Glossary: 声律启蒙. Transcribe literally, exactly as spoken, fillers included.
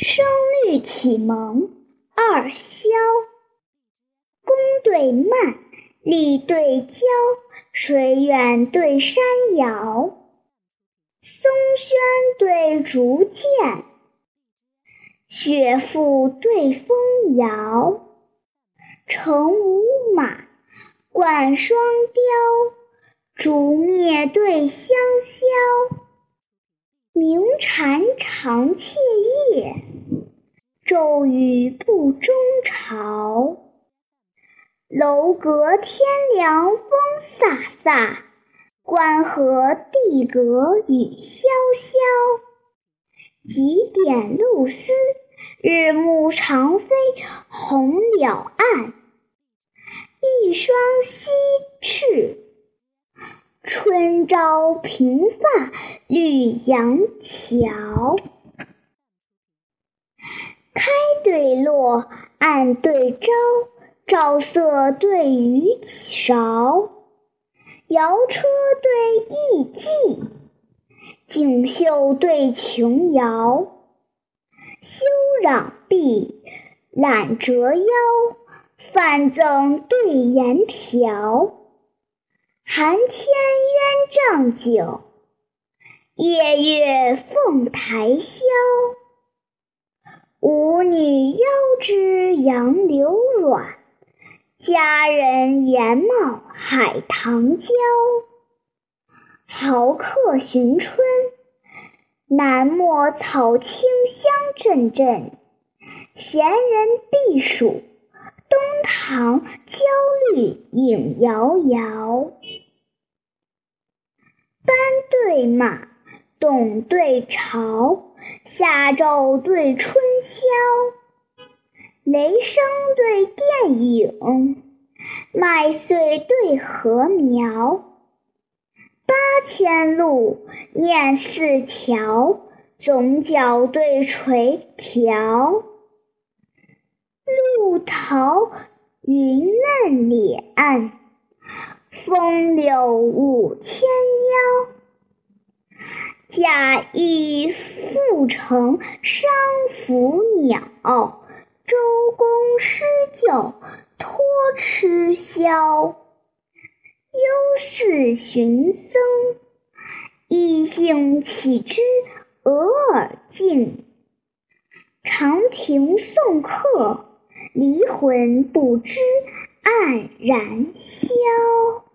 声律启蒙二萧，工对慢，隶对郊，水远对山遥，松轩对竹涧，雪赋对风摇，乘五马，冠双雕，竹篾对香消，鸣蝉长切夜，骤雨不终朝。楼阁天凉风飒飒，关河地阁雨潇潇。几点露丝，日暮长飞红柳岸，一双西翅，春朝平发绿杨桥。开对落，暗对朝，照色对渔芍，摇车对艺妓，锦绣对琼瑶，修攘臂，揽折腰，泛赠对言瓢，寒天鸳帐酒，夜月凤台箫，舞女腰肢杨柳软，佳人颜貌海棠娇。豪客寻春，南陌草青香阵阵，闲人避暑，东堂焦绿影摇摇。班对马，董对朝，夏昼对春宵，雷声对电影，麦穗对禾苗，八千路，念四桥，总角对垂条，露桃云嫩脸，风柳舞千腰，贾谊复乘商拂鸟，周公施救脱痴箫，幽寺寻僧，异兴岂知额尔净，长亭送客，离魂不知黯然消。